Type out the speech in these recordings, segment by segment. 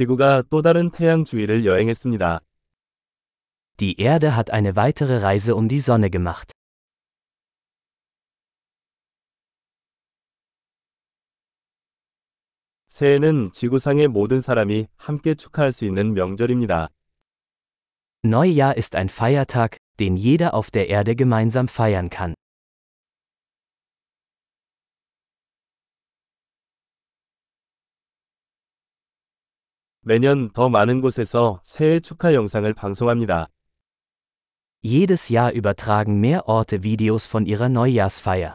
지구가 또 다른 태양 주위를 여행했습니다. Die Erde hat eine weitere Reise um die Sonne gemacht. 새해는 지구상의 모든 사람이 함께 축하할 수 있는 명절입니다. Neujahr ist ein Feiertag, den jeder auf der Erde gemeinsam feiern kann. 매년 더 많은 곳에서 새해 축하 영상을 방송합니다. Jedes Jahr übertragen mehr Orte Videos von ihrer Neujahrsfeier.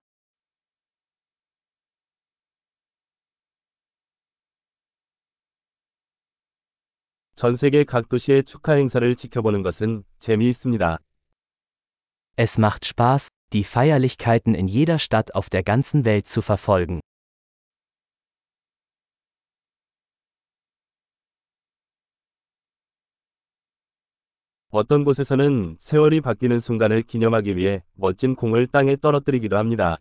전 세계 각 도시의 축하 행사를 지켜보는 것은 재미있습니다. Es macht Spaß, die Feierlichkeiten in jeder Stadt auf der ganzen Welt zu verfolgen. 어떤 곳에서는 세월이 바뀌는 순간을 기념하기 위해 멋진 공을 땅에 떨어뜨리기도 합니다.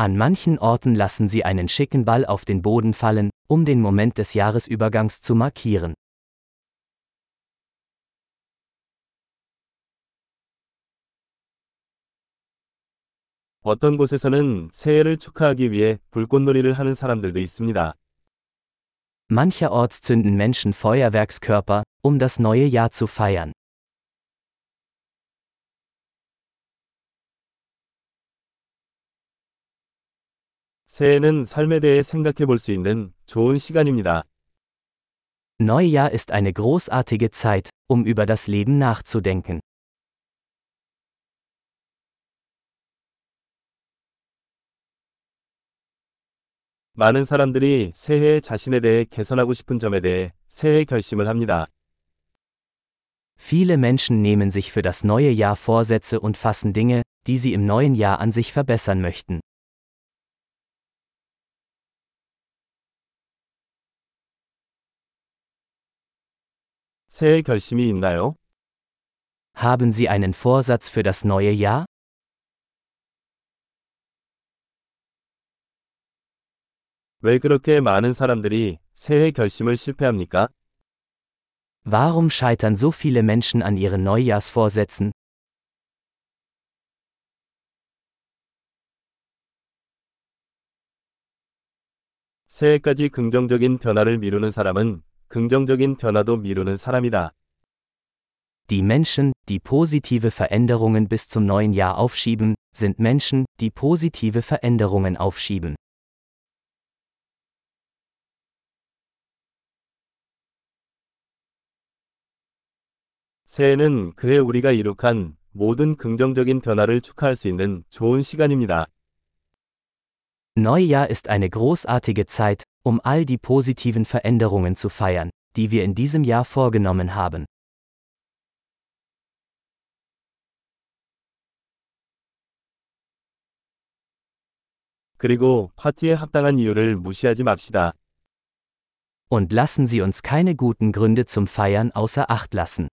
An manchen Orten lassen sie einen schicken Ball auf den Boden fallen, um den Moment des Jahresübergangs zu markieren. 어떤 곳에서는 새해를 축하하기 위해 불꽃놀이를 하는 사람들도 있습니다. Mancherorts zünden Menschen Feuerwerkskörper, um das neue Jahr zu feiern. 새해는 삶에 대해 생각해 볼 수 있는 좋은 시간입니다. Neujahr ist eine großartige Zeit, um über das Leben nachzudenken. 많은 사람들이 새해에 자신에 대해 개선하고 싶은 점에 대해 새해 결심을 합니다. Viele Menschen nehmen sich für das neue Jahr Vorsätze und fassen Dinge, die sie im neuen Jahr an sich verbessern möchten. 새해 결심이 있나요? Haben Sie einen Vorsatz für das neue Jahr? 왜 그렇게 많은 사람들이 새해 결심을 실패합니까? Warum scheitern so viele Menschen an ihren Neujahrsvorsätzen? 새해까지 긍정적인 변화를 미루는 사람은 긍정적인 변화도 미루는 사람이다. Die Menschen, die positive Veränderungen bis zum neuen Jahr aufschieben, sind Menschen, die positive Veränderungen aufschieben. 새해는 그해 우리가 이룩한 모든 긍정적인 변화를 축하할 수 있는 좋은 시간입니다. Neujahr ist eine großartige Zeit, um all die positiven Veränderungen zu feiern, die wir in diesem Jahr vorgenommen haben. 그리고 파티에 합당한 이유를 무시하지 맙시다. Und lassen Sie uns keine guten Gründe zum Feiern außer Acht lassen.